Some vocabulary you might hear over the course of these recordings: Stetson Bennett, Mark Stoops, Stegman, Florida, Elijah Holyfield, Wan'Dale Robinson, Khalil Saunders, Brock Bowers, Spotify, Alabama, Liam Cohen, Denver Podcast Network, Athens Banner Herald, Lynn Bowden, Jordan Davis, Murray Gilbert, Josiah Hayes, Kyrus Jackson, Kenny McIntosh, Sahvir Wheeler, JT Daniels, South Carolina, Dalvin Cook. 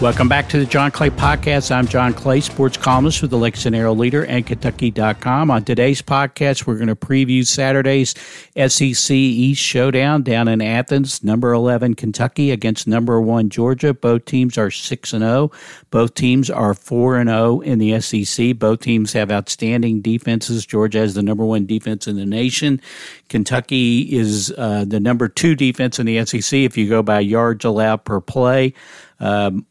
Welcome back to the John Clay Podcast. I'm John Clay, sports columnist with the Lexington Herald-Leader and Kentucky.com. On today's podcast, we're going to preview Saturday's SEC East showdown down in Athens. Number 11 Kentucky against number 1 Georgia. Both teams are 6-0. Both teams are 4-0 in the SEC. Both teams have outstanding defenses. Georgia has the number 1 defense in the nation. Kentucky is the number 2 defense in the SEC if you go by yards allowed per play.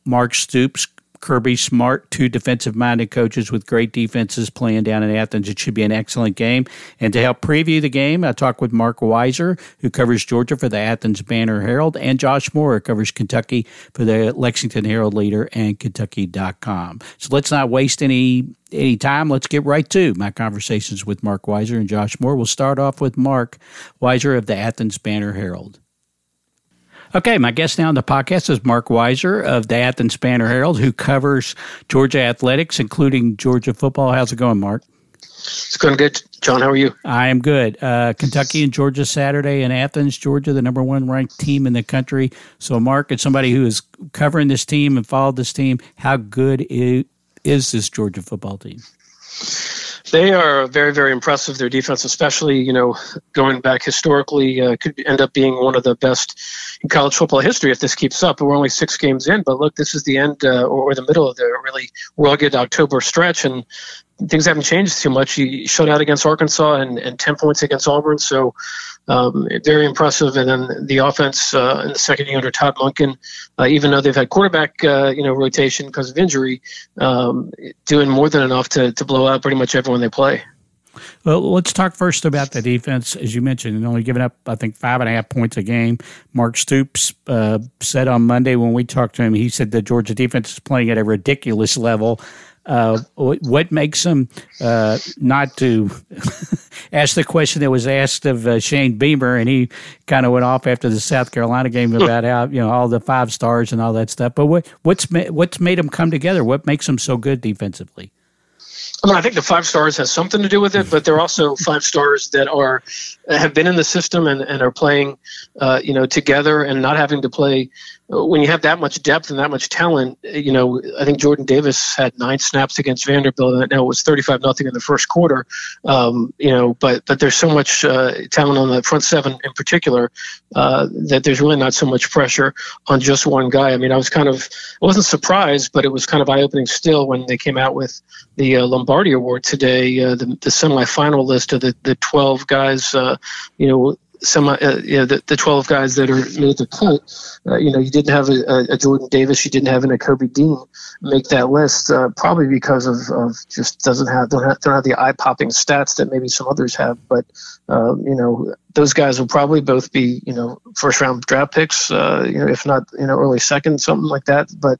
Mark Stoops, Kirby Smart, two defensive-minded coaches with great defenses playing down in Athens. It should be an excellent game. And to help preview the game, I talked with Marc Weiszer, who covers Georgia for the Athens Banner Herald, and Josh Moore, who covers Kentucky for the Lexington Herald-Leader and Kentucky.com. So let's not waste any time. Let's get right to my conversations with Marc Weiszer and Josh Moore. We'll start off with Marc Weiszer of the Athens Banner Herald. Okay, my guest now on the podcast is Marc Weiszer of the Athens Banner Herald, who covers Georgia athletics, including Georgia football. How's it going, Mark? It's going good. John, how are you? I am good. Kentucky and Georgia Saturday in Athens. Georgia, the number 1 ranked team in the country. So, Mark, as somebody who is covering this team and followed this team, how good is this Georgia football team? They are very, very impressive. Their defense, especially, going back historically, could end up being one of the best in college football history if this keeps up. We're only 6 games in, but look, this is the end or the middle of the really rugged October stretch, and things haven't changed too much. You shut out against Arkansas and 10 points against Auburn, so very impressive. And then the offense in the second year under Todd Monken, even though they've had quarterback rotation because of injury, doing more than enough to blow out pretty much everyone they play. Well, let's talk first about the defense. As you mentioned, only giving up, I think, 5.5 points a game. Mark Stoops said on Monday when we talked to him, he said the Georgia defense is playing at a ridiculous level. What makes them not to ask the question that was asked of Shane Beamer, and he kind of went off after the South Carolina game about how all the 5 stars and all that stuff. But what's made them come together? What makes them so good defensively? I mean, I think the 5 stars has something to do with it, but there are also 5 stars that have been in the system and are playing, together and not having to play. When you have that much depth and that much talent, I think Jordan Davis had 9 snaps against Vanderbilt, and now it was 35-0 in the first quarter. But there's so much talent on the front 7 in particular that there's really not so much pressure on just one guy. I mean, I wasn't surprised, but it was kind of eye-opening still when they came out with the Lombardi Award today, the semifinal list of the 12 guys, the 12 guys that are made the cut. You didn't have a Jordan Davis, you didn't have a Kirby Dean make that list, probably because of just don't have the eye popping stats that maybe some others have. But those guys will probably both be first round draft picks, if not early second, something like that. But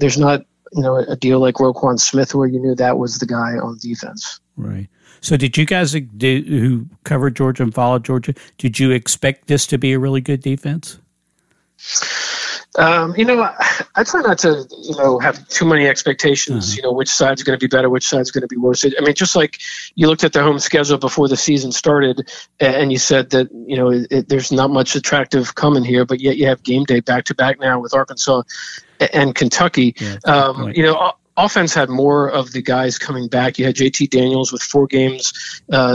there's not a deal like Roquan Smith where you knew that was the guy on defense. Right. So did you guys who covered Georgia and followed Georgia, did you expect this to be a really good defense? I try not to, have too many expectations, which side's going to be better, which side's going to be worse. I mean, just like you looked at their home schedule before the season started and you said that, there's not much attractive coming here, but yet you have game day back-to-back now with Arkansas and Kentucky. Yeah, offense had more of the guys coming back. You had JT Daniels with 4 games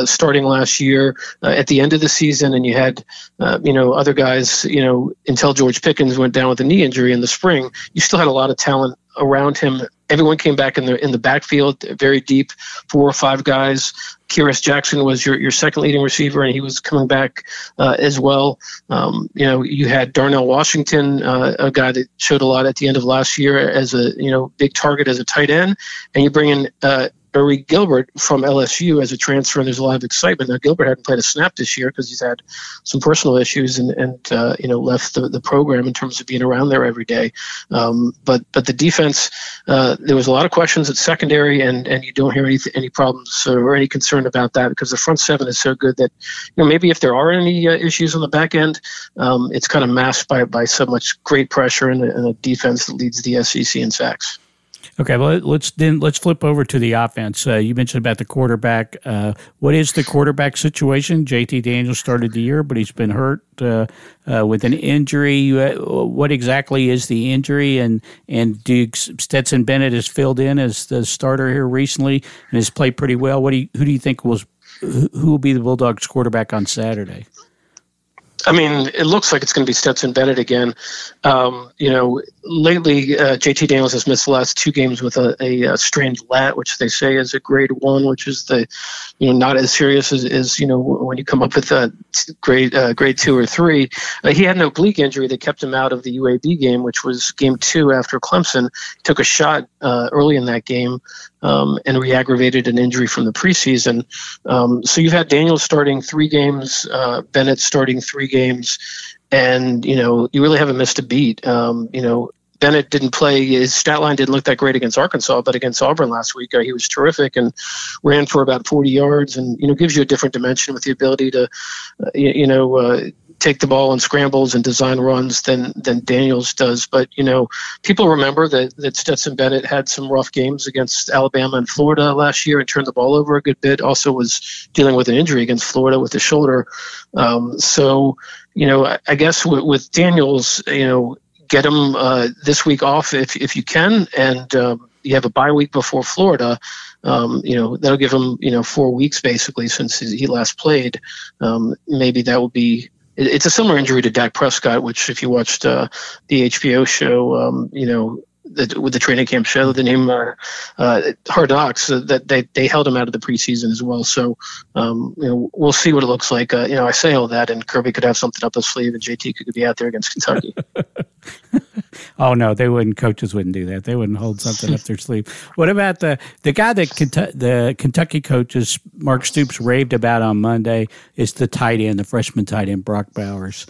starting last year at the end of the season, and you had other guys. Until George Pickens went down with a knee injury in the spring, you still had a lot of talent around him. Everyone came back in the backfield, very deep, 4 or 5 guys. Kyrus Jackson was your second leading receiver, and he was coming back as well. You had Darnell Washington, a guy that showed a lot at the end of last year as a big target as a tight end, and you bring in Murray Gilbert from LSU as a transfer, and there's a lot of excitement. Now, Gilbert hadn't played a snap this year because he's had some personal issues and left the program in terms of being around there every day. But the defense, there was a lot of questions at secondary, and you don't hear any problems or any concern about that because the front 7 is so good that maybe if there are any issues on the back end, it's kind of masked by so much great pressure and a defense that leads the SEC in sacks. Okay, well, let's flip over to the offense. You mentioned about the quarterback. What is the quarterback situation? JT Daniels started the year, but he's been hurt with an injury. What exactly is the injury? And Stetson Bennett has filled in as the starter here recently and has played pretty well. Who do you think will be the Bulldogs' quarterback on Saturday? I mean, it looks like it's going to be Stetson Bennett again. Lately, JT Daniels has missed the last two games with a strained lat, which they say is a grade 1, which is not as serious as when you come up with a grade 2 or 3. He had an oblique injury that kept him out of the UAB game, which was game 2 after Clemson. He took a shot early in that game and re-aggravated an injury from the preseason. So you've had Daniels starting 3 games, Bennett starting 3 games, and you really haven't missed a beat. Bennett didn't play. His stat line didn't look that great against Arkansas, but against Auburn last week, he was terrific and ran for about 40 yards, and gives you a different dimension with the ability to, take the ball in scrambles and design runs than Daniels does. But, people remember that Stetson Bennett had some rough games against Alabama and Florida last year and turned the ball over a good bit. Also was dealing with an injury against Florida with the shoulder. I guess with Daniels, get him this week off if you can, and you have a bye week before Florida. That'll give him, 4 weeks basically since he last played. Maybe that will be... It's a similar injury to Dak Prescott, which if you watched the HBO show, with the training camp show, the name Hard Knocks, that they held him out of the preseason as well. So, we'll see what it looks like. I say all that, and Kirby could have something up his sleeve, and JT could be out there against Kentucky. Oh, no, they wouldn't. Coaches wouldn't do that. They wouldn't hold something up their sleeve. What about the guy that the Kentucky coaches, Mark Stoops, raved about on Monday is the tight end, the freshman tight end, Brock Bowers.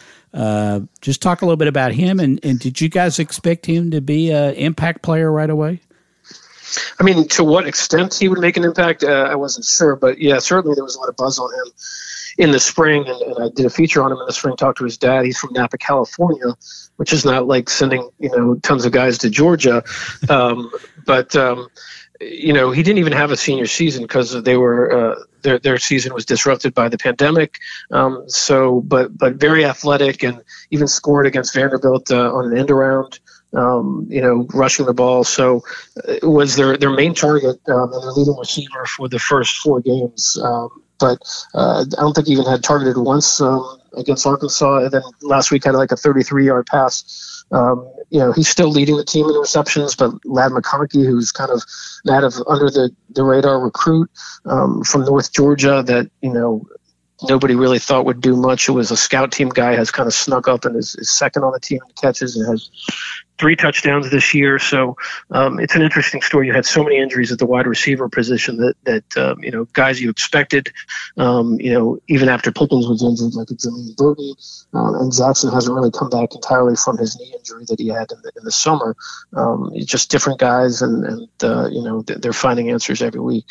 Just talk a little bit about him, and did you guys expect him to be an impact player right away? I mean, to what extent he would make an impact, I wasn't sure. But, yeah, certainly there was a lot of buzz on him in the spring, and I did a feature on him in the spring, talked to his dad. He's from Napa, California, which is not like sending, tons of guys to Georgia. He didn't even have a senior season because they were their season was disrupted by the pandemic. But very athletic, and even scored against Vanderbilt on an end around. Rushing the ball. So it was their main target and their leading receiver for the first 4 games. But I don't think he even had targeted once against Arkansas. And then last week had like a 33-yard pass. He's still leading the team in receptions, but Ladd McConkey, who's kind of an out of under the radar recruit from North Georgia that, nobody really thought would do much. It was a scout team guy, has kind of snuck up and is second on the team in catches and has 3 touchdowns this year. So it's an interesting story. You had so many injuries at the wide receiver position that guys you expected, even after Pickens was injured, like Jalen Burton, and Jackson hasn't really come back entirely from his knee injury that he had in the summer. It's just different guys, and they're finding answers every week.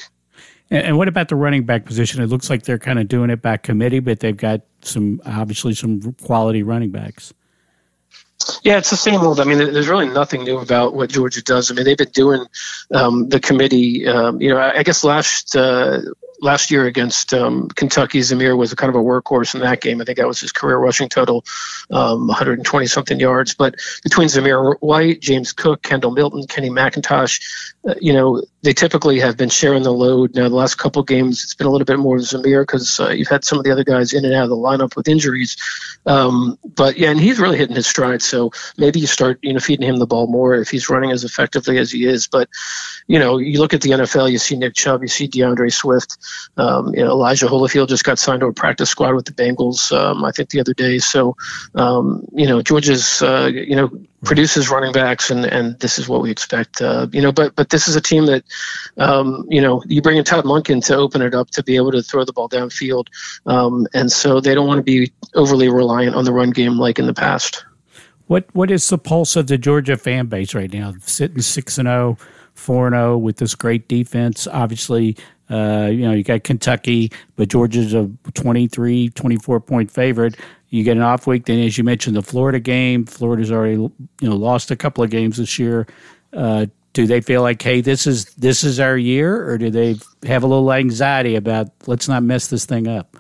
And what about the running back position? It looks like they're kind of doing it by committee, but they've got some quality running backs. Yeah, it's the same old. I mean, there's really nothing new about what Georgia does. I mean, they've been doing the committee. I guess last year against Kentucky, Zamir was kind of a workhorse in that game. I think that was his career rushing total, 120-something yards. But between Zamir White, James Cook, Kendall Milton, Kenny McIntosh, they typically have been sharing the load. Now, the last couple games, it's been a little bit more Zamir because you've had some of the other guys in and out of the lineup with injuries. And he's really hitting his stride. So maybe you start, feeding him the ball more if he's running as effectively as he is. But, you look at the NFL, you see Nick Chubb, you see DeAndre Swift. Elijah Holyfield just got signed to a practice squad with the Bengals, I think the other day. So, Georgia's, produces running backs, and this is what we expect. But this is a team that, you bring in Todd Monken to open it up to be able to throw the ball downfield. And so they don't want to be overly reliant on the run game like in the past. What is the pulse of the Georgia fan base right now? Sitting 6-0, 4-0 with this great defense, obviously. You got Kentucky, but Georgia's a 23, 24-point favorite. You get an off week. Then, as you mentioned, the Florida game. Florida's already lost a couple of games this year. Do they feel like, hey, this is our year, or do they have a little anxiety about let's not mess this thing up?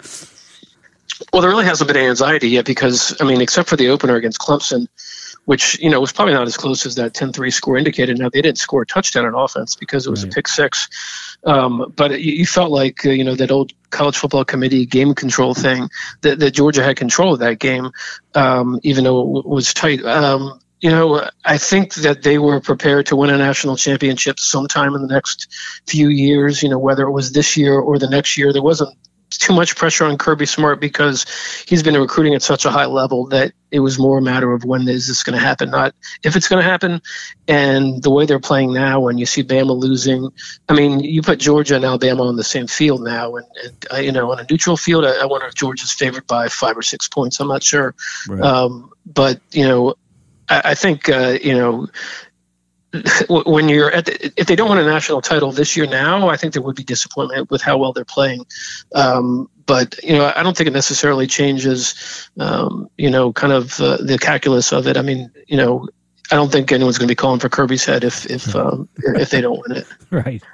Well, there really hasn't been anxiety yet because, I mean, except for the opener against Clemson, which, you know, was probably not as close as that 10-3 score indicated. Now, they didn't score a touchdown on offense because it was a pick six. But you felt like, you know, that old college football committee game control thing, that Georgia had control of that game, even though it was tight. You know, I think that they were prepared to win a national championship sometime in the next few years, you know, whether it was this year or the next year. There wasn't too much pressure on Kirby Smart because he's been recruiting at such a high level that it was more a matter of when is this going to happen, not if it's going to happen. And the way they're playing now, and you see Bama losing, I mean, you put Georgia and Alabama on the same field now, and you know, on a neutral field, I wonder if Georgia's favored by 5 or 6 points. I'm not sure. Right. But, you know, I think, you know, when you're at if they don't win a national title this year now, I think there would be disappointment with how well they're playing. But, you know, I don't think it necessarily changes, you know, kind of the calculus of it. I mean, you know, I don't think anyone's going to be calling for Kirby's head if they don't win it. Right.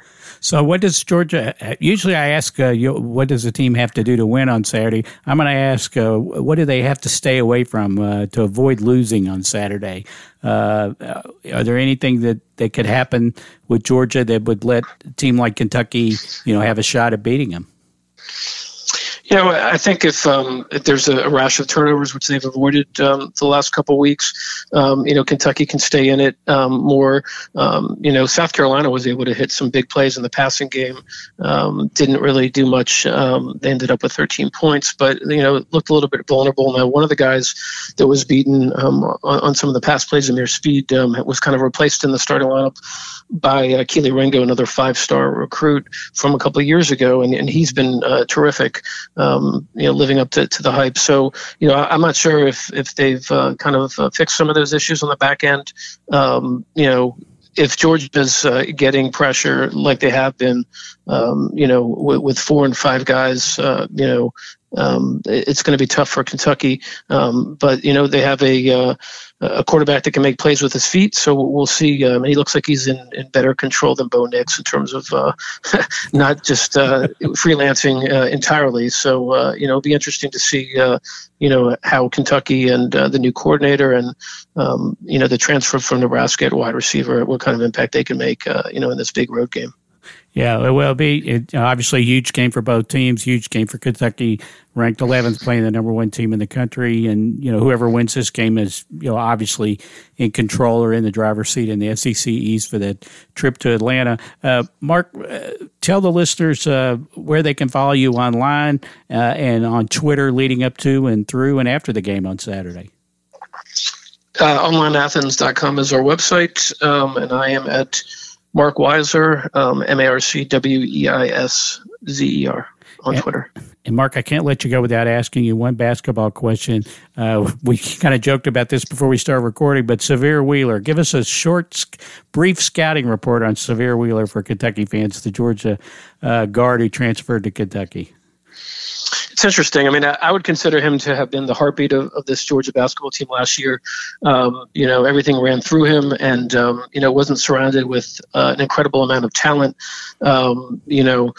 So what does Georgia – usually I ask what does the team have to do to win on Saturday. I'm going to ask what do they have to stay away from to avoid losing on Saturday? Are there anything that could happen with Georgia that would let a team like Kentucky, you know, have a shot at beating them? You know, I think if there's a rash of turnovers, which they've avoided the last couple of weeks, you know, Kentucky can stay in it more. You know, South Carolina was able to hit some big plays in the passing game. Didn't really do much. They ended up with 13 points, but, you know, it looked a little bit vulnerable. Now, one of the guys that was beaten on some of the pass plays in mere speed was kind of replaced in the starting lineup by Keely Ringo, another five-star recruit from a couple of years ago, and he's been terrific. You know, living up to the hype. So, you know, I'm not sure if they've kind of fixed some of those issues on the back end. You know, if Georgia's getting pressure like they have been, you know, with 4 and 5 guys, you know, it's going to be tough for Kentucky. But, you know, they have a quarterback that can make plays with his feet. So we'll see. He looks like he's in better control than Bo Nix in terms of not just freelancing entirely. So, you know, it'll be interesting to see, you know, how Kentucky and the new coordinator and, you know, the transfer from Nebraska at wide receiver, what kind of impact they can make, you know, in this big road game. Yeah, it will be. Obviously, a huge game for both teams, huge game for Kentucky, ranked 11th, playing the number one team in the country. And, you know, whoever wins this game is, you know, obviously in control or in the driver's seat in the SEC East for that trip to Atlanta. Mark, tell the listeners where they can follow you online and on Twitter leading up to and through and after the game on Saturday. OnlineAthens.com is our website, and I am at Marc Weiszer, MarcWeiser on Twitter. And Mark, I can't let you go without asking you one basketball question. We kind of joked about this before we started recording, but Sahvir Wheeler, give us a short, brief scouting report on Sahvir Wheeler for Kentucky fans, the Georgia guard who transferred to Kentucky. It's interesting. I mean, I would consider him to have been the heartbeat of this Georgia basketball team last year. You know, everything ran through him and, you know, wasn't surrounded with an incredible amount of talent. You know,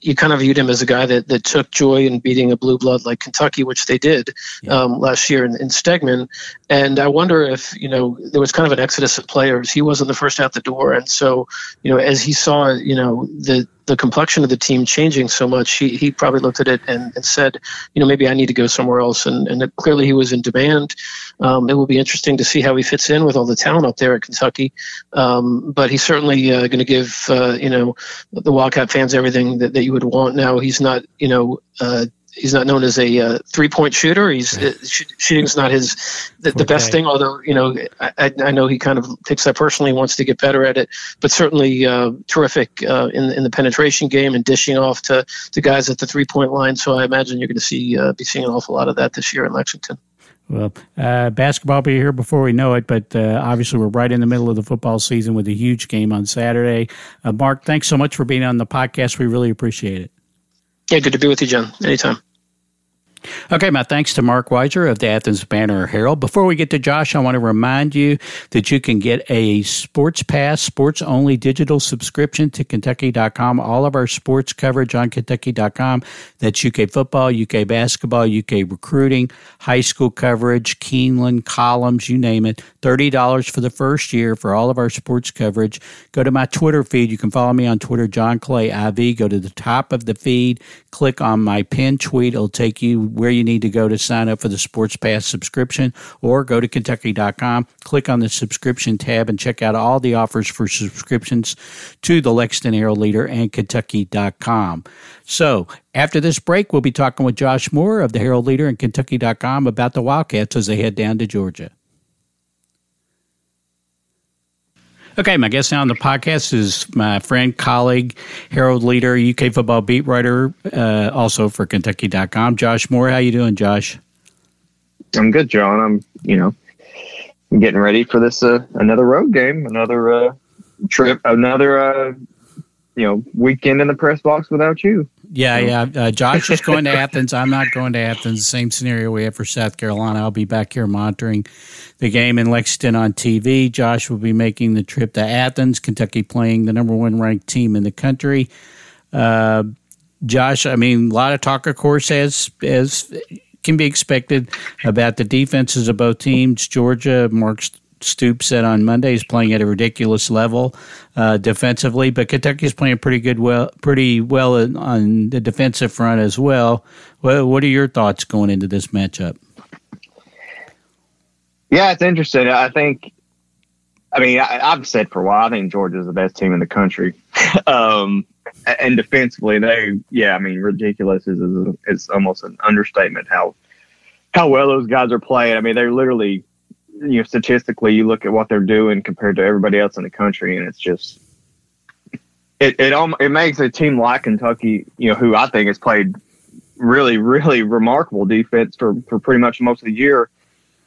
you kind of viewed him as a guy that took joy in beating a blue blood like Kentucky, which they did last year in Stegman. And I wonder if, you know, there was kind of an exodus of players. He wasn't the first out the door. And so, you know, as he saw, you know, the complexion of the team changing so much, he probably looked at it and said, you know, maybe I need to go somewhere else. And clearly he was in demand. It will be interesting to see how he fits in with all the talent up there at Kentucky. But he's certainly going to give, you know, the Wildcat fans everything that you would want. Now, he's not, you know, he's not known as a three-point shooter. He's shooting's not his the best thing. Although, you know, I know he kind of takes that personally, wants to get better at it. But certainly terrific in the penetration game and dishing off to guys at the three-point line. So I imagine you're going to be seeing an awful lot of that this year in Lexington. Well, basketball will be here before we know it, but obviously we're right in the middle of the football season with a huge game on Saturday. Mark, thanks so much for being on the podcast. We really appreciate it. Yeah, good to be with you, John. Anytime. Okay, my thanks to Marc Weiszer of the Athens Banner Herald. Before we get to Josh, I want to remind you that you can get a Sports Pass, sports-only digital subscription to Kentucky.com. All of our sports coverage on Kentucky.com. That's UK football, UK basketball, UK recruiting, high school coverage, Keeneland, columns, you name it. $30 for the first year for all of our sports coverage. Go to my Twitter feed. You can follow me on Twitter, John Clay IV. Go to the top of the feed, click on my pinned tweet. It'll take you where you need to go to sign up for the Sports Pass subscription, or go to Kentucky.com, click on the subscription tab, and check out all the offers for subscriptions to the Lexington Herald-Leader and Kentucky.com. So, after this break, we'll be talking with Josh Moore of the Herald-Leader and Kentucky.com about the Wildcats as they head down to Georgia. Okay, my guest now on the podcast is my friend, colleague, Herald Leader, UK football beat writer, also for Kentucky.com, Josh Moore. How you doing, Josh? I'm good, John. I'm getting ready for this another road game, another trip, another weekend in the press box without you. Yeah. Josh is going to Athens. I'm not going to Athens. Same scenario we have for South Carolina. I'll be back here monitoring the game in Lexington on TV. Josh will be making the trip to Athens, Kentucky playing the number one ranked team in the country. Josh, a lot of talk, of course, as can be expected, about the defenses of both teams. Georgia, Mark Stoops said on Monday, is playing at a ridiculous level defensively, but Kentucky is playing pretty well on the defensive front as well. What are your thoughts going into this matchup? Yeah, it's interesting. I've said for a while, I think Georgia's the best team in the country, and defensively, ridiculous is almost an understatement how well those guys are playing. They're literally. Statistically, you look at what they're doing compared to everybody else in the country, and it's just it makes a team like Kentucky, who I think has played really, really remarkable defense for pretty much most of the year,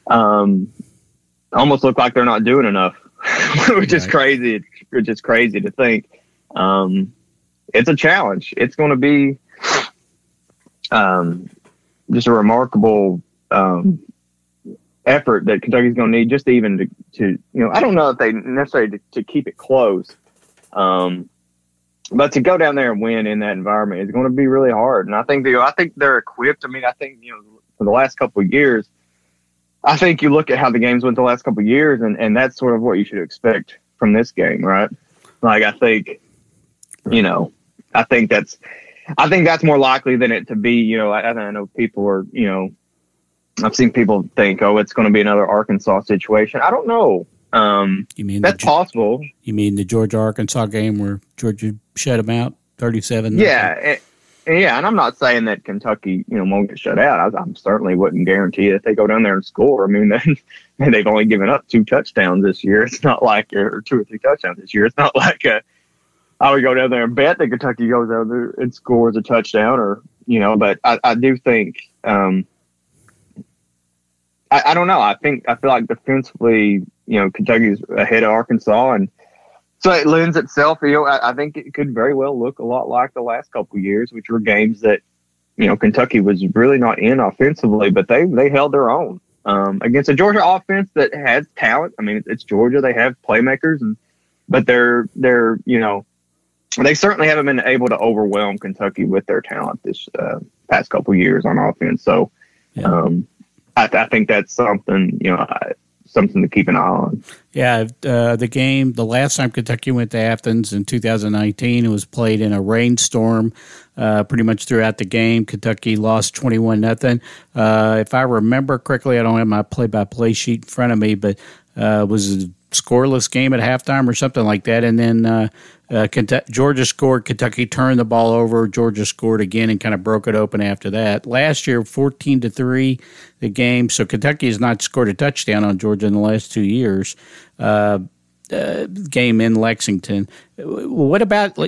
almost look like they're not doing enough, which is crazy. It's just crazy to think. It's a challenge. It's going to be just a remarkable. Effort that Kentucky's going to need just even to I don't know if they necessarily to keep it close, but to go down there and win in that environment is going to be really hard. And I think they're equipped. For the last couple of years, I think you look at how the games went the last couple of years, and that's sort of what you should expect from this game, right? Like I think that's more likely than it to be. I know people are I've seen people think, it's going to be another Arkansas situation. I don't know. You mean that's possible. You mean the Georgia-Arkansas game where Georgia shut them out 37? Yeah. And I'm not saying that Kentucky, won't get shut out. I certainly wouldn't guarantee that they go down there and score. They've only given up 2 touchdowns this year. It's not like, or 2 or 3 touchdowns this year. It's not like I would go down there and bet that Kentucky goes down there and scores a touchdown but I do think, I don't know. I feel like defensively, Kentucky's ahead of Arkansas, and so it lends itself. I think it could very well look a lot like the last couple of years, which were games that Kentucky was really not in offensively, but they held their own against a Georgia offense that has talent. It's Georgia; they have playmakers, but they certainly haven't been able to overwhelm Kentucky with their talent this past couple of years on offense. So. Yeah. I think that's something, something to keep an eye on. Yeah, the last time Kentucky went to Athens in 2019, it was played in a rainstorm pretty much throughout the game. Kentucky lost 21-0. If I remember correctly, I don't have my play-by-play sheet in front of me, but it was a scoreless game at halftime or something like that. And then Georgia scored, Kentucky turned the ball over, Georgia scored again and kind of broke it open after that. Last year, 14-3, the game. So Kentucky has not scored a touchdown on Georgia in the last 2 years. Game in Lexington. What about, all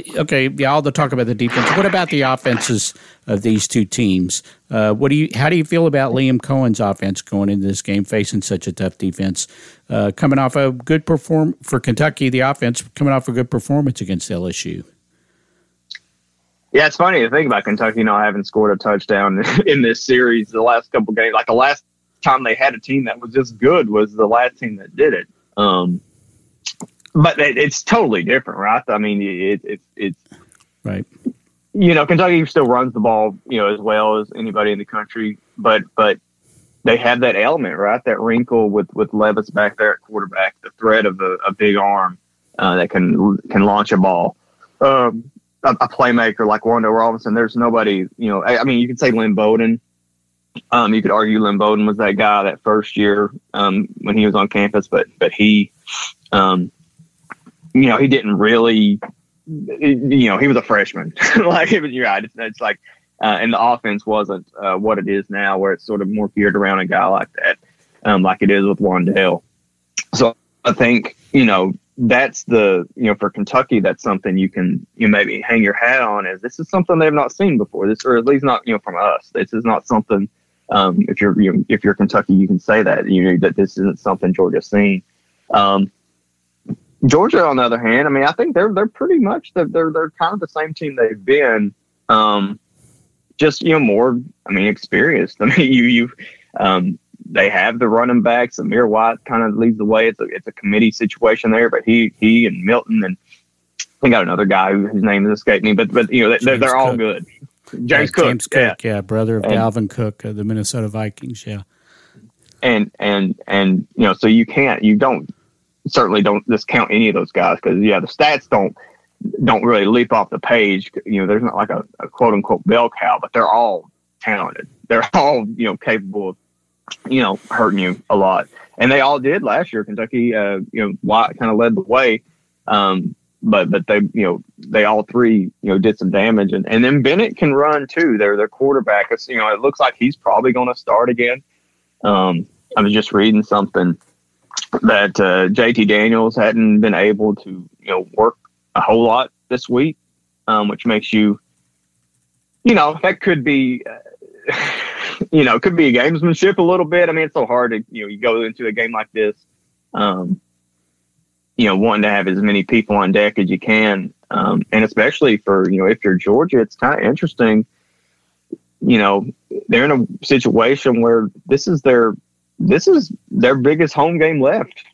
the talk about the defense. What about the offenses of these two teams? How do you feel about Liam Cohen's offense going into this game, facing such a tough defense? Coming off a good performance for Kentucky, the offense coming off a good performance against LSU. Yeah, it's funny to think about Kentucky not having scored a touchdown in this series the last couple games. Like, the last time they had a team that was this good was the last team that did it. But it's totally different, right? I mean, it's right. You know, Kentucky still runs the ball, you know, as well as anybody in the country, but they have that element, right? That wrinkle with Levis back there at quarterback, the threat of a big arm that can launch a ball. A playmaker like Wan'Dale Robinson, there's nobody, you know, I mean, you could say Lynn Bowden. You could argue Lynn Bowden was that guy that first year when he was on campus, but he, you know, he didn't really, you know, he was a freshman. Like, you're right. It's like, and the offense wasn't what it is now, where it's sort of more geared around a guy like that, like it is with Wan'Dale. So I think, you know, that's the, you know, for Kentucky, that's something you maybe hang your hat on, is this is something they've not seen before. This, or at least not, you know, from us. This is not something, if you're Kentucky, you can say that, you know, that this isn't something Georgia's seen. Georgia, on the other hand, I mean, I think they're pretty much, they're kind of the same team they've been, just, you know, more, I mean, experienced. I mean, they have the running backs. Sahvir White kind of leads the way. It's a committee situation there, but he and Milton, and I think I got another guy whose name is escaping me, but you know, they're all good. James Cook, yeah, brother of Dalvin Cook of the Minnesota Vikings, yeah. And you know, so you certainly don't discount any of those guys, because yeah, the stats don't really leap off the page. You know, there's not like a quote unquote bell cow, but they're all talented. They're all, you know, capable of, you know, hurting you a lot. And they all did last year. Kentucky, you know, White kind of led the way. But they, you know, they all three, you know, did some damage. And then Bennett can run too. Their quarterback is, you know, it looks like he's probably going to start again. I was just reading something that JT Daniels hadn't been able to, you know, work a whole lot this week, which makes you, you know, that could be, you know, it could be a gamesmanship a little bit. I mean, it's so hard to, you know, you go into a game like this, you know, wanting to have as many people on deck as you can. And especially for, you know, if you're Georgia, it's kind of interesting. You know, they're in a situation where this is their biggest home game left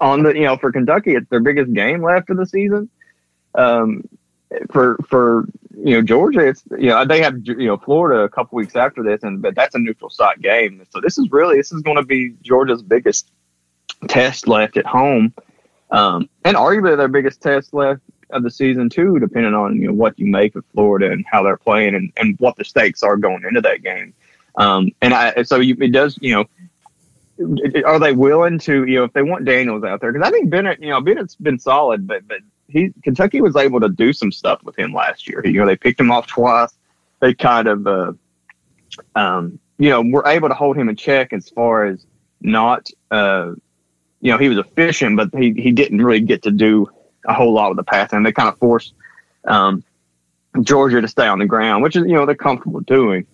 on the, you know, for Kentucky, it's their biggest game left of the season. For you know, Georgia, it's, you know, they have, you know, Florida a couple weeks after this, but that's a neutral site game. So this is going to be Georgia's biggest test left at home, and arguably their biggest test left of the season too, depending on, you know, what you make of Florida and how they're playing and what the stakes are going into that game. It does, you know, are they willing to, you know, if they want Daniels out there, because I think Bennett, you know, Bennett's been solid, but Kentucky was able to do some stuff with him last year. You know, they picked him off twice. They kind of, you know, were able to hold him in check as far as not, you know, he was efficient, but he didn't really get to do a whole lot with the passing. They kind of forced Georgia to stay on the ground, which is, you know, they're comfortable doing.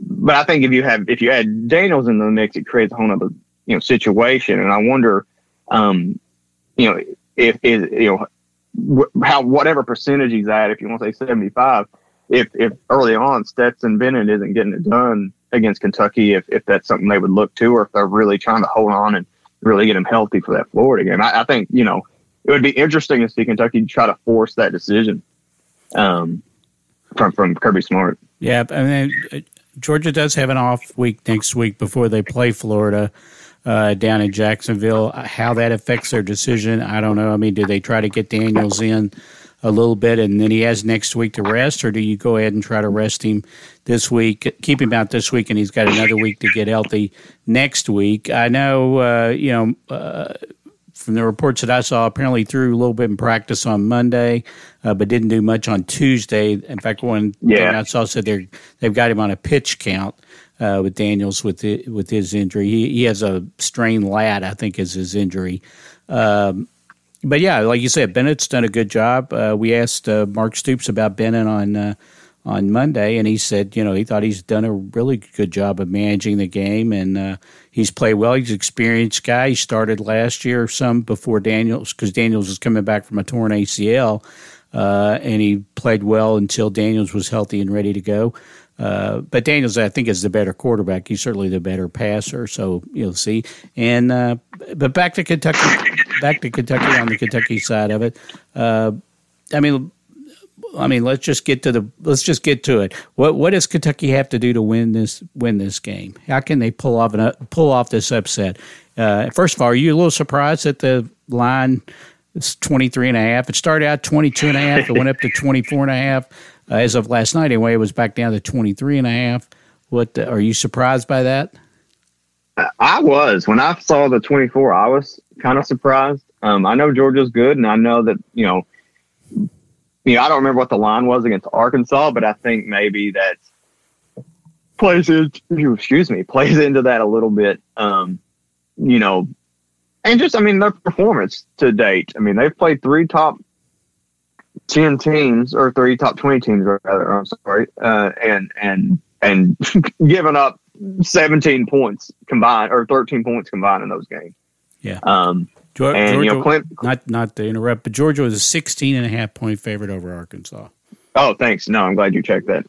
But I think if you add Daniels into the mix, it creates a whole other, you know, situation. And I wonder, you know, if you know how, whatever percentage he's at, if you want to say 75, if early on Stetson Bennett isn't getting it done against Kentucky, if that's something they would look to, or if they're really trying to hold on and really get him healthy for that Florida game. I think, you know, it would be interesting to see Kentucky try to force that decision from Kirby Smart. Yeah, I mean, Georgia does have an off week next week before they play Florida. Down in Jacksonville, how that affects their decision, I don't know. I mean, do they try to get Daniels in a little bit and then he has next week to rest, or do you go ahead and try to rest him this week, keep him out this week, and he's got another week to get healthy next week? I know, you know, from the reports that I saw, apparently threw a little bit in practice on Monday, but didn't do much on Tuesday. In fact, one thing I saw said they've got him on a pitch count with Daniels with his injury. He has a strained lat, I think, is his injury. But, yeah, like you said, Bennett's done a good job. We asked Mark Stoops about Bennett on Monday, and he said, you know, he thought he's done a really good job of managing the game, and he's played well. He's an experienced guy. He started last year, some before Daniels, because Daniels was coming back from a torn ACL. and he played well until Daniels was healthy and ready to go. But Daniels, I think, is the better quarterback. He's certainly the better passer, so you'll see. And but back to Kentucky on the Kentucky side of it. I mean, let's just get to it. What does Kentucky have to do to win this game? How can they pull off this upset? First of all, are you a little surprised that the line is 23.5? It started out 22.5. It went up to 24.5. As of last night, anyway, it was back down to 23.5. Are you surprised by that? I was. When I saw the 24, I was kind of surprised. I know Georgia's good, and I know that, I don't remember what the line was against Arkansas, but I think maybe that plays into that a little bit. Their performance to date. I mean, they've played three top 10 teams, or three top 20 teams, rather. I'm sorry, and given up 17 points combined, or 13 points combined in those games. Yeah. Not to interrupt, but Georgia was a 16.5-point favorite over Arkansas. Oh, thanks. No, I'm glad you checked that.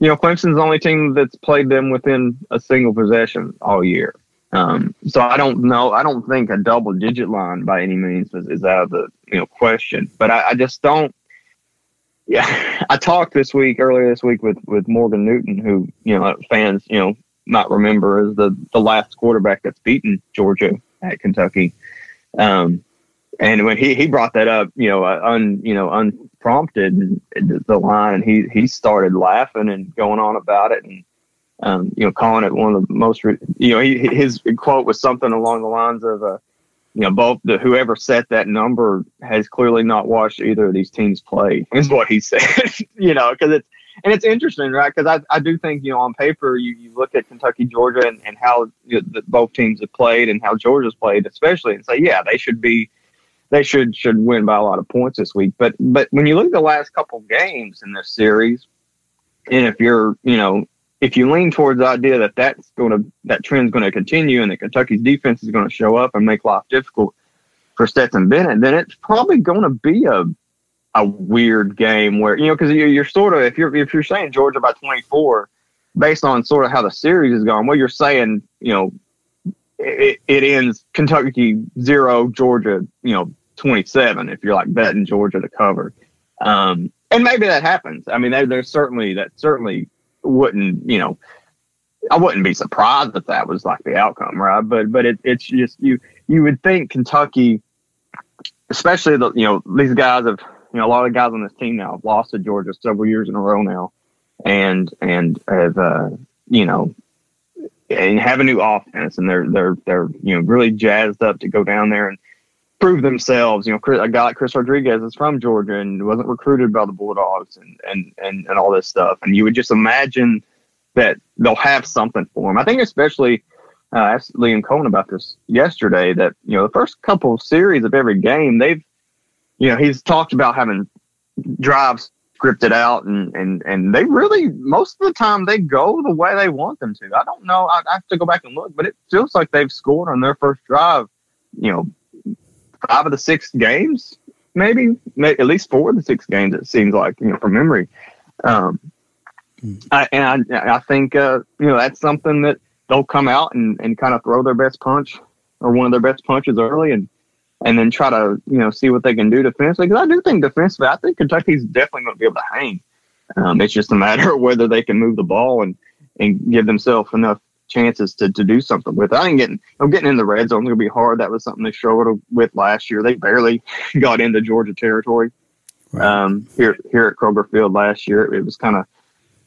Clemson's the only team that's played them within a single possession all year. So I don't know. I don't think a double-digit line by any means is out of the question. But I just don't. Yeah, I talked earlier this week with Morgan Newton, who fans might remember as the last quarterback that's beaten Georgia at Kentucky. And when he brought that up, unprompted, and the line, he started laughing and going on about it, and calling it one of the most, his quote was something along the lines of, whoever set that number has clearly not watched either of these teams play, is what he said. And it's interesting, right? Because I do think, on paper, you look at Kentucky, Georgia, and how both teams have played and how Georgia's played, especially, and say, yeah, they should win by a lot of points this week. But when you look at the last couple games in this series, and if you're, if you lean towards the idea that that trend's going to continue and that Kentucky's defense is going to show up and make life difficult for Stetson Bennett, then it's probably going to be a weird game where, because you're sort of, if you're saying Georgia by 24, based on sort of how the series has gone, well, you're saying, it ends Kentucky 0, Georgia, 27, if you're like betting Georgia to cover. And maybe that happens. I mean, there's certainly wouldn't, I wouldn't be surprised if that was like the outcome, right? But it's just, you would think Kentucky, especially these guys have, a lot of guys on this team now have lost to Georgia several years in a row now, and have and have a new offense, and they're really jazzed up to go down there and prove themselves. A guy like Chris Rodriguez is from Georgia and wasn't recruited by the Bulldogs and all this stuff, and you would just imagine that they'll have something for him. I think especially, I asked Liam Cohen about this yesterday, that the first couple of series of every game they've. He's talked about having drives scripted out, and they really, most of the time, they go the way they want them to. I don't know. I have to go back and look, but it feels like they've scored on their first drive, 5 of the 6 games, maybe at least 4 of the 6 games, it seems like, from memory. I think, that's something that they'll come out and kind of throw their best punch, or one of their best punches early, and then try to, see what they can do defensively. Because I do think defensively, I think Kentucky's definitely going to be able to hang. It's just a matter of whether they can move the ball and give themselves enough chances to do something with it. I think getting in the red zone is going to be hard. That was something they struggled with last year. They barely got into Georgia territory here at Kroger Field last year. It was kind of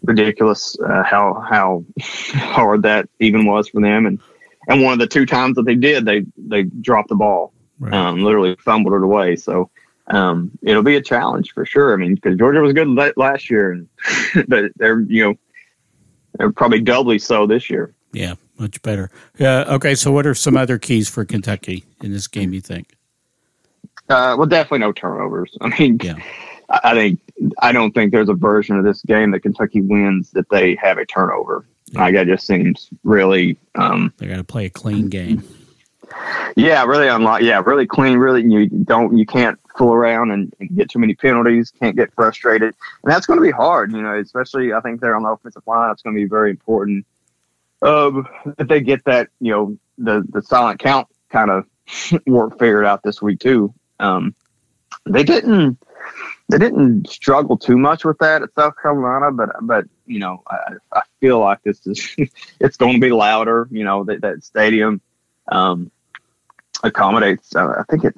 ridiculous how hard that even was for them. And one of the 2 times that they did, they dropped the ball. Right. Literally fumbled it away. So it'll be a challenge for sure. I mean, because Georgia was good last year, and but they're probably doubly so this year. Yeah, much better. Okay, so what are some other keys for Kentucky in this game, you think? Well, definitely no turnovers. I mean, yeah. I don't think there's a version of this game that Kentucky wins that they have a turnover. Yeah. Like, that just seems really... They're going to play a clean game. Yeah, really unlocked. Yeah, really clean. Really, you can't fool around and get too many penalties. Can't get frustrated, and that's going to be hard. You know, especially I think they're on the offensive line. It's going to be very important that they get that. You know, the silent count kind of work figured out this week too. They didn't struggle too much with that at South Carolina, but you know, I feel like this is it's going to be louder. You know, that stadium accommodates. I think I'm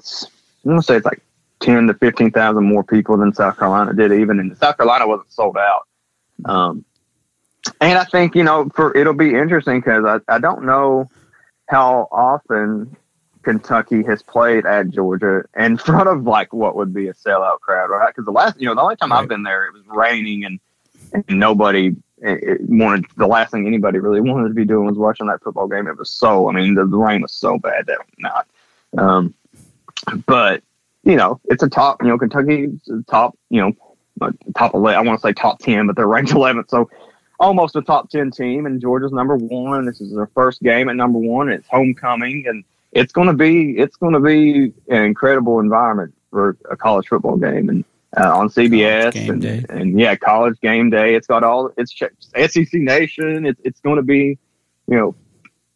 gonna say it's like 10,000 to 15,000 more people than South Carolina did even, and South Carolina wasn't sold out. And I think it'll be interesting because I don't know how often Kentucky has played at Georgia in front of like what would be a sellout crowd, right? Because the only time I've been there, it was raining and nobody wanted. The last thing anybody really wanted to be doing was watching that football game. It was the rain was so bad that not. But it's a top. Kentucky's top. Top 11. I want to say top 10, but they're ranked 11th. So. Almost a top 10 team, and Georgia's number 1. This is their first game at number 1. It's homecoming, and it's going to be an incredible environment for a college football game, and on CBS and College Game Day. It's got all it's SEC Nation. It's going to be,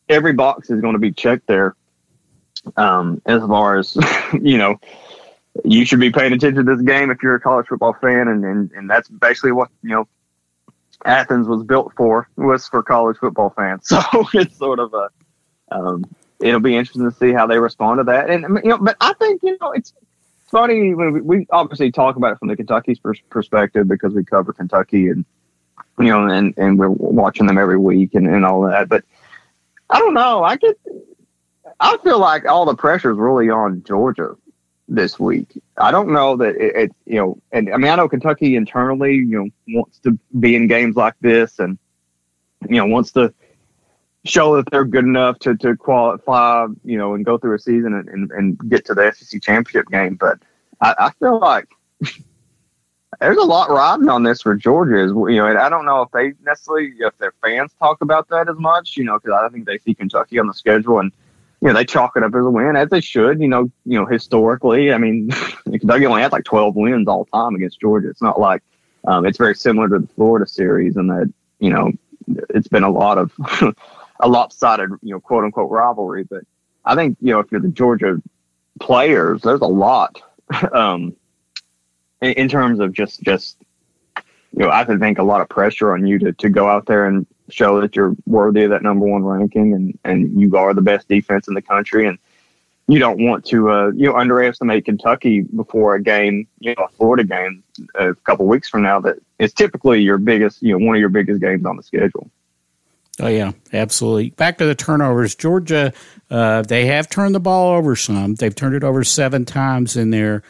every box is going to be checked there. As far as you should be paying attention to this game if you're a college football fan, and that's basically what Athens was built for, was for college football fans. So it's sort of a, it'll be interesting to see how they respond to that. And, but I think, it's funny when we obviously talk about it from the Kentucky's perspective because we cover Kentucky and we're watching them every week and all that. But I don't know. I feel like all the pressure is really on Georgia this week. I don't know that I know Kentucky internally, wants to be in games like this and, wants to show that they're good enough to qualify, and go through a season and get to the SEC championship game. But I feel like there's a lot riding on this for Georgia, and I don't know if they necessarily, if their fans talk about that as much, because I think they see Kentucky on the schedule and, they chalk it up as a win, as they should. Historically, I mean, Kentucky only had like 12 wins all time against Georgia. It's not like it's very similar to the Florida series in that it's been a lot of a lopsided quote unquote rivalry. But I think if you're the Georgia players, there's a lot in terms of just I think a lot of pressure on you to go out there and show that you're worthy of that number 1 ranking and you are the best defense in the country. And you don't want to, underestimate Kentucky before a game, a Florida game a couple weeks from now, that is typically your biggest, one of your biggest games on the schedule. Oh, yeah, absolutely. Back to the turnovers. Georgia, they have turned the ball over some. They've turned it over 7 times in their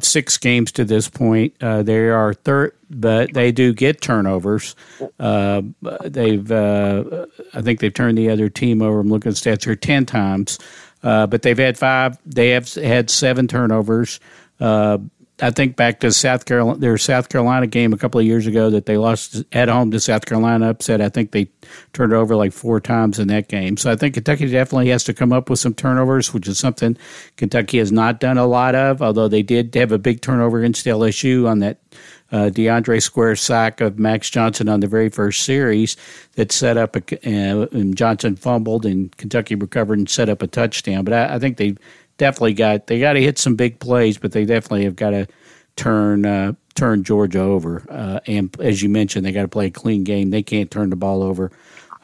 6 games to this point. They are third, but they do get turnovers. I think they've turned the other team over. I'm looking at stats here 10 times, but they've had 5. They have had 7 turnovers. I think back to their South Carolina game a couple of years ago that they lost at home to South Carolina, upset. I think they turned over like 4 times in that game. So I think Kentucky definitely has to come up with some turnovers, which is something Kentucky has not done a lot of, although they did have a big turnover against LSU on that DeAndre Square sack of Max Johnson on the very first series that set up and Johnson fumbled and Kentucky recovered and set up a touchdown. But I think they definitely got to hit some big plays, but they definitely have got to turn Georgia over. And as you mentioned, they got to play a clean game. They can't turn the ball over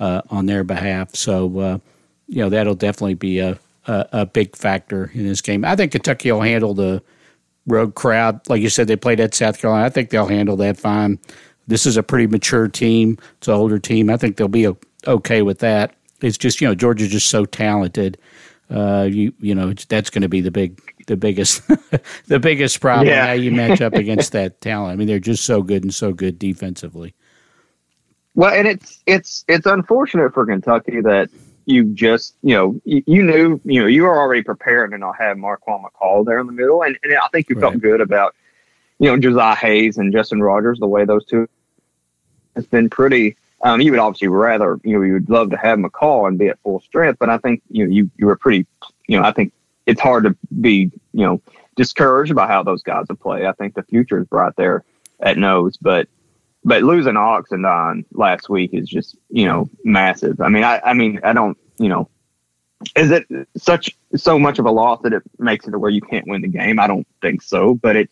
on their behalf. So that'll definitely be a big factor in this game. I think Kentucky will handle the road crowd. Like you said, they played at South Carolina. I think they'll handle that fine. This is a pretty mature team. It's an older team. I think they'll be okay with that. It's just, Georgia's just so talented. That's going to be the biggest problem, how you match up against that talent. I mean, they're just so good and so good defensively. Well, and it's unfortunate for Kentucky that you just, you were already prepared to not have Marquand McCall there in the middle. And I think you felt good about, Josiah Hayes and Justin Rogers, the way those two has been pretty You would obviously rather, you would love to have McCall and be at full strength, but I think, you were pretty, I think it's hard to be, discouraged by how those guys will play. I think the future is right there at nose, but losing Oxendine last week is just, massive. I mean, I don't, is it so much of a loss that it makes it to where you can't win the game? I don't think so, but it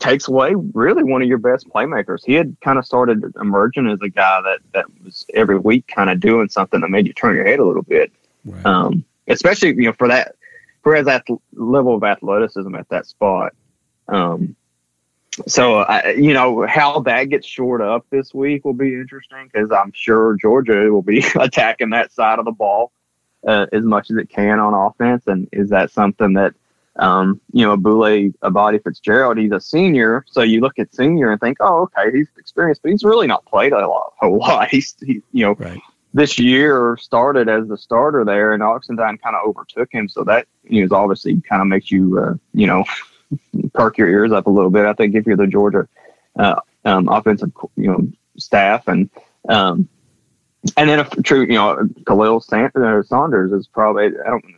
takes away really one of your best playmakers. He had kind of started emerging as a guy that was every week kind of doing something that made you turn your head a little bit. Right. Especially, for his level of athleticism at that spot. So how that gets shored up this week will be interesting, because I'm sure Georgia will be attacking that side of the ball as much as it can on offense. And is that something that, Abule Abadi-Fitzgerald, he's a senior, so you look at senior and think, oh, okay, he's experienced, but he's really not played a whole lot. He's right. This year started as the starter there, and Oxendine kind of overtook him, so that is obviously kind of makes you, perk your ears up a little bit, I think, if you're the Georgia offensive, staff, and then Khalil Saunders is probably, I don't know.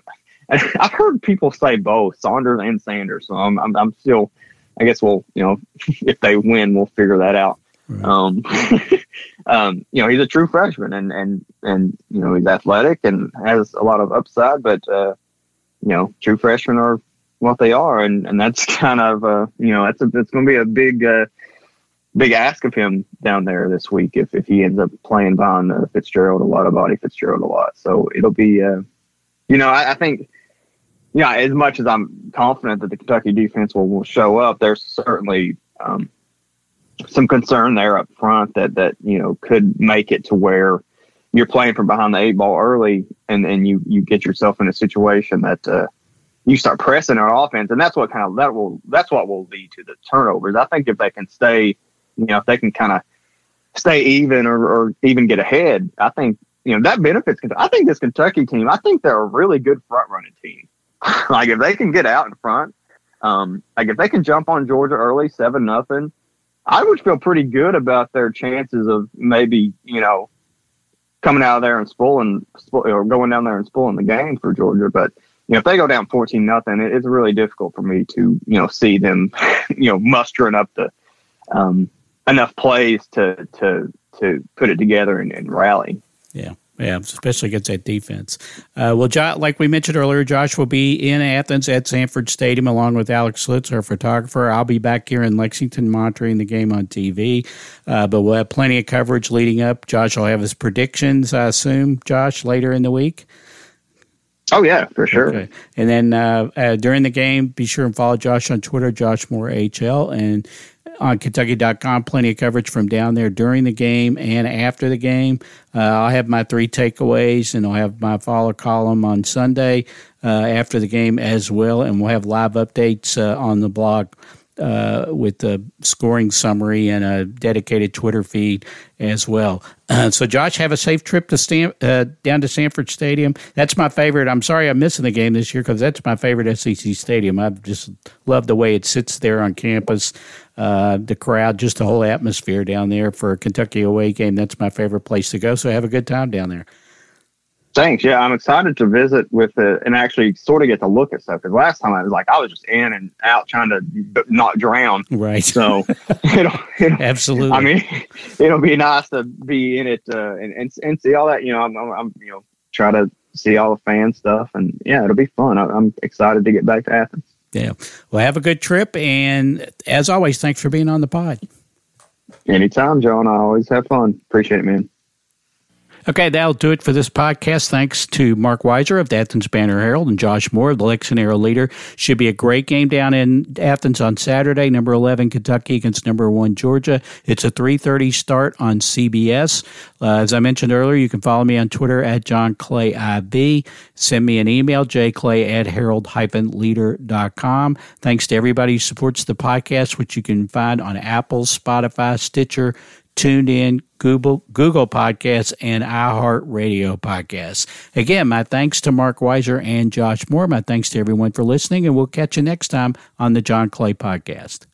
I've heard people say both Saunders and Sanders, so I'm still, I guess we'll, if they win, we'll figure that out. Right. He's a true freshman, and he's athletic and has a lot of upside, but true freshmen are what they are, and that's kind of it's going to be a big ask of him down there this week if he ends up playing behind Fitzgerald a lot, Abadi Fitzgerald a lot. So it'll be I think. Yeah, as much as I'm confident that the Kentucky defense will show up, there's certainly some concern there up front that could make it to where you're playing from behind the eight ball early, and then you get yourself in a situation that you start pressing our offense, and that's what will lead to the turnovers. I think if they can stay, if they can kind of stay even or even get ahead, I think that benefits. I think this Kentucky team, I think they're a really good front running team. Like, if they can get out in front, if they can jump on Georgia early, 7-0, I would feel pretty good about their chances of maybe, coming out of there and spoiling or going down there and spoiling the game for Georgia. But, if they go down 14-0, it's really difficult for me to, see them, mustering up the enough plays to put it together and rally. Yeah. Yeah, especially against that defense. Like we mentioned earlier, Josh will be in Athens at Sanford Stadium along with Alex Slitz, our photographer. I'll be back here in Lexington monitoring the game on TV, but we'll have plenty of coverage leading up. Josh will have his predictions, I assume, Josh, later in the week. Oh, yeah, for sure. Okay. And then during the game, be sure and follow Josh on Twitter, Josh Moore HL, and on Kentucky.com, plenty of coverage from down there during the game and after the game. I'll have my three takeaways, and I'll have my follow column on Sunday after the game as well, and we'll have live updates on the blog with the scoring summary and a dedicated Twitter feed as well. So, Josh, have a safe trip to down to Sanford Stadium. That's my favorite. I'm sorry I'm missing the game this year because that's my favorite SEC stadium. I just love the way it sits there on campus, the crowd, just the whole atmosphere down there for a Kentucky away game. That's my favorite place to go, so have a good time down there. Thanks. Yeah, I'm excited to visit with and actually sort of get to look at stuff. Because last time I was just in and out trying to not drown. Right. So it'll absolutely. I mean, it'll be nice to be in it and see all that. I'm try to see all the fan stuff, and yeah, it'll be fun. I'm excited to get back to Athens. Yeah. Well, have a good trip, and as always, thanks for being on the pod. Anytime, John. I always have fun. Appreciate it, man. Okay, that'll do it for this podcast. Thanks to Marc Weiszer of the Athens Banner Herald and Josh Moore of the Lexington Herald-Leader. Should be a great game down in Athens on Saturday, number 11 Kentucky against number 1 Georgia. It's a 3:30 start on CBS. As I mentioned earlier, you can follow me on Twitter at John Clay IV. Send me an email, jclay@herald-leader.com. Thanks to everybody who supports the podcast, which you can find on Apple, Spotify, Stitcher, TuneIn, Google Podcasts, and iHeartRadio Podcasts. Again, my thanks to Marc Weiszer and Josh Moore. My thanks to everyone for listening, and we'll catch you next time on the John Clay Podcast.